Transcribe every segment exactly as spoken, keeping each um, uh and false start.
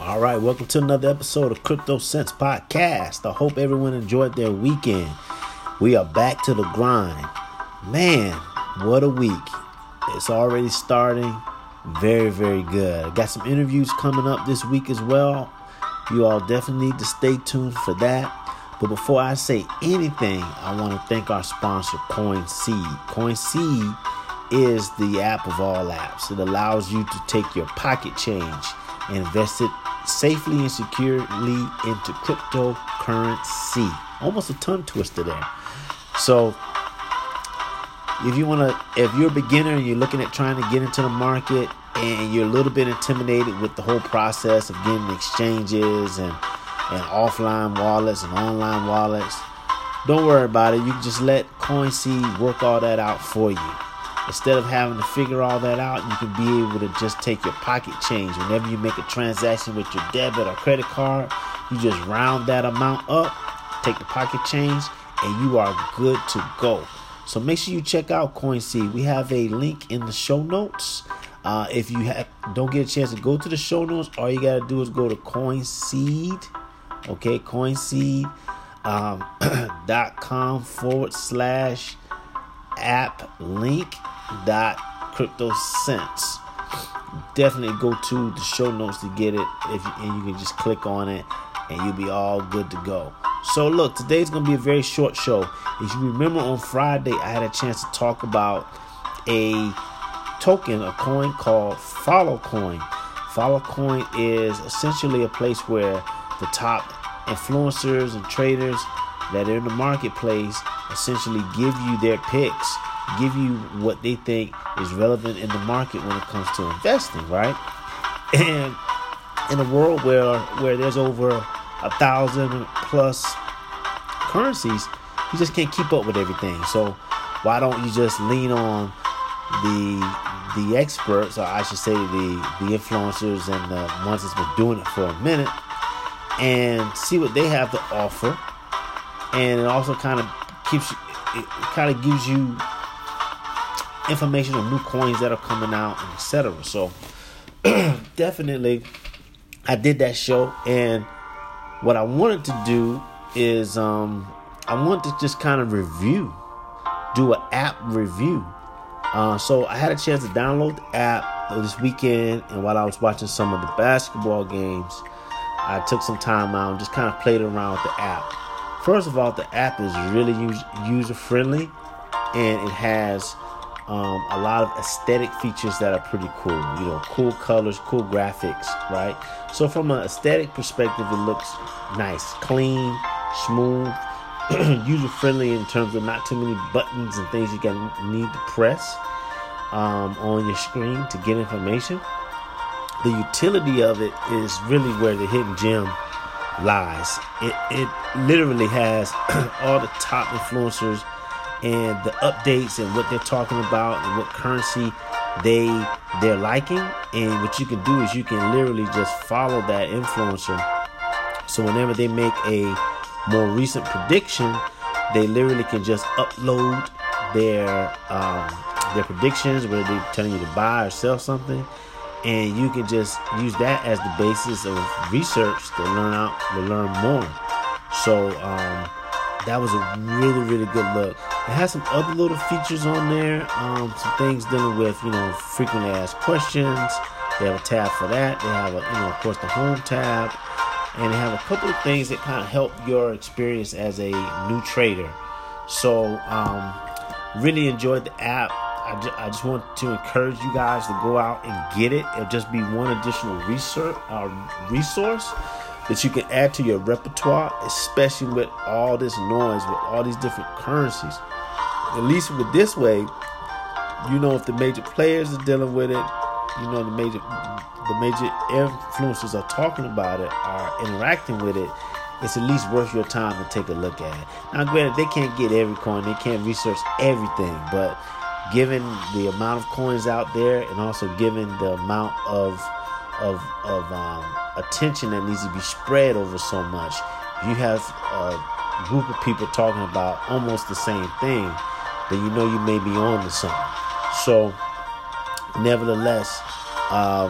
All right, welcome to another episode of CryptoCents Podcast. I hope everyone enjoyed their weekend. We are back to the grind. Man, what a week. It's already starting. Very, very good. Got some interviews coming up this week as well. You all definitely need to stay tuned for that. But before I say anything, I want to thank our sponsor, CoinSeed. CoinSeed is the app of all apps. It allows you to take your pocket change and invest it safely and securely into cryptocurrency. Almost a tongue twister there. So if you want to, if you're a beginner and you're looking at trying to get into the market and you're a little bit intimidated with the whole process of getting exchanges and, and offline wallets and online wallets, don't worry about it. You can just let CoinSeed work all that out for you. Instead of having to figure all that out, you can be able to just take your pocket change. Whenever you make a transaction with your debit or credit card, you just round that amount up, take the pocket change, and you are good to go. So make sure you check out CoinSeed. We have a link in the show notes. Uh, if you have, don't get a chance to go to the show notes, all you got to do is go to CoinSeed. Okay, CoinSeed um, dot com forward slash app link. Dot CryptoCents. Definitely go to the show notes to get it, if you, and you can just click on it and you'll be all good to go. So look, today's gonna be a very short show. If you remember, on Friday I had a chance to talk about a token, a coin called Follow Coin. Follow Coin is essentially a place where the top influencers and traders that are in the marketplace essentially give you their picks, give you what they think is relevant in the market when it comes to investing, right? And in a world where where there's over a thousand plus currencies, you just can't keep up with everything. So why don't you just lean on the the experts, or I should say the the influencers and the ones that's been doing it for a minute, and see what they have to offer. And it also kind of keeps you, it kind of gives you information on new coins that are coming out, and et cetera. So definitely, I did that show, and what I wanted to do is um, I wanted to just kind of review, do an app review. Uh, so I had a chance to download the app this weekend, and while I was watching some of the basketball games, I took some time out and just kind of played around with the app. First of all, the app is really user friendly, and it has Um, a lot of aesthetic features that are pretty cool. You know, cool colors, cool graphics, right? So from an aesthetic perspective, it looks nice, clean, smooth, user-friendly in terms of not too many buttons and things you can need to press um, on your screen to get information. The utility of it is really where the hidden gem lies. It, it literally has all the top influencers and the updates and what they're talking about and what currency they they're liking. And what you can do is you can literally just follow that influencer. So whenever they make a more recent prediction, they literally can just upload their um, their predictions, whether they're telling you to buy or sell something, and you can just use that as the basis of research to learn out to learn more. So um, that was a really, really good look. It has some other little features on there, um, some things dealing with, you know, frequently asked questions. They have a tab for that. They have, a, you know, of course, the home tab. And they have a couple of things that kind of help your experience as a new trader. So, um, really enjoyed the app. I, ju- I just want to encourage you guys to go out and get it. It'll just be one additional research, uh, resource that you can add to your repertoire, especially with all this noise, with all these different currencies. At least with this way, you know if the major players are dealing with it, you know the major the major influencers are talking about it, are interacting with it, it's at least worth your time to take a look at it. Now granted, they can't get every coin, they can't research everything, but given the amount of coins out there and also given the amount of of of um, attention that needs to be spread over so much, you have a group of people talking about almost the same thing, then you know you may be on to something. So nevertheless, um,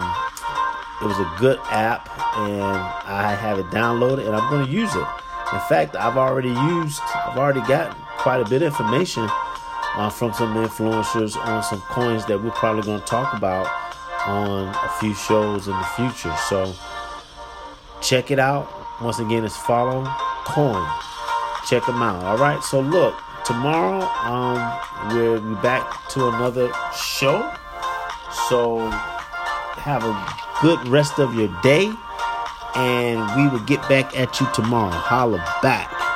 It was a good app, and I have it downloaded, and I'm going to use it. In fact, I've already used, I've already gotten quite a bit of information uh, from some influencers on some coins that we're probably going to talk about on a few shows in the future. So check it out. Once again, it's Follow Coin. Check them out. All right. So look, tomorrow um, we'll be back to another show. So have a good rest of your day, and we will get back at you tomorrow. Holla back.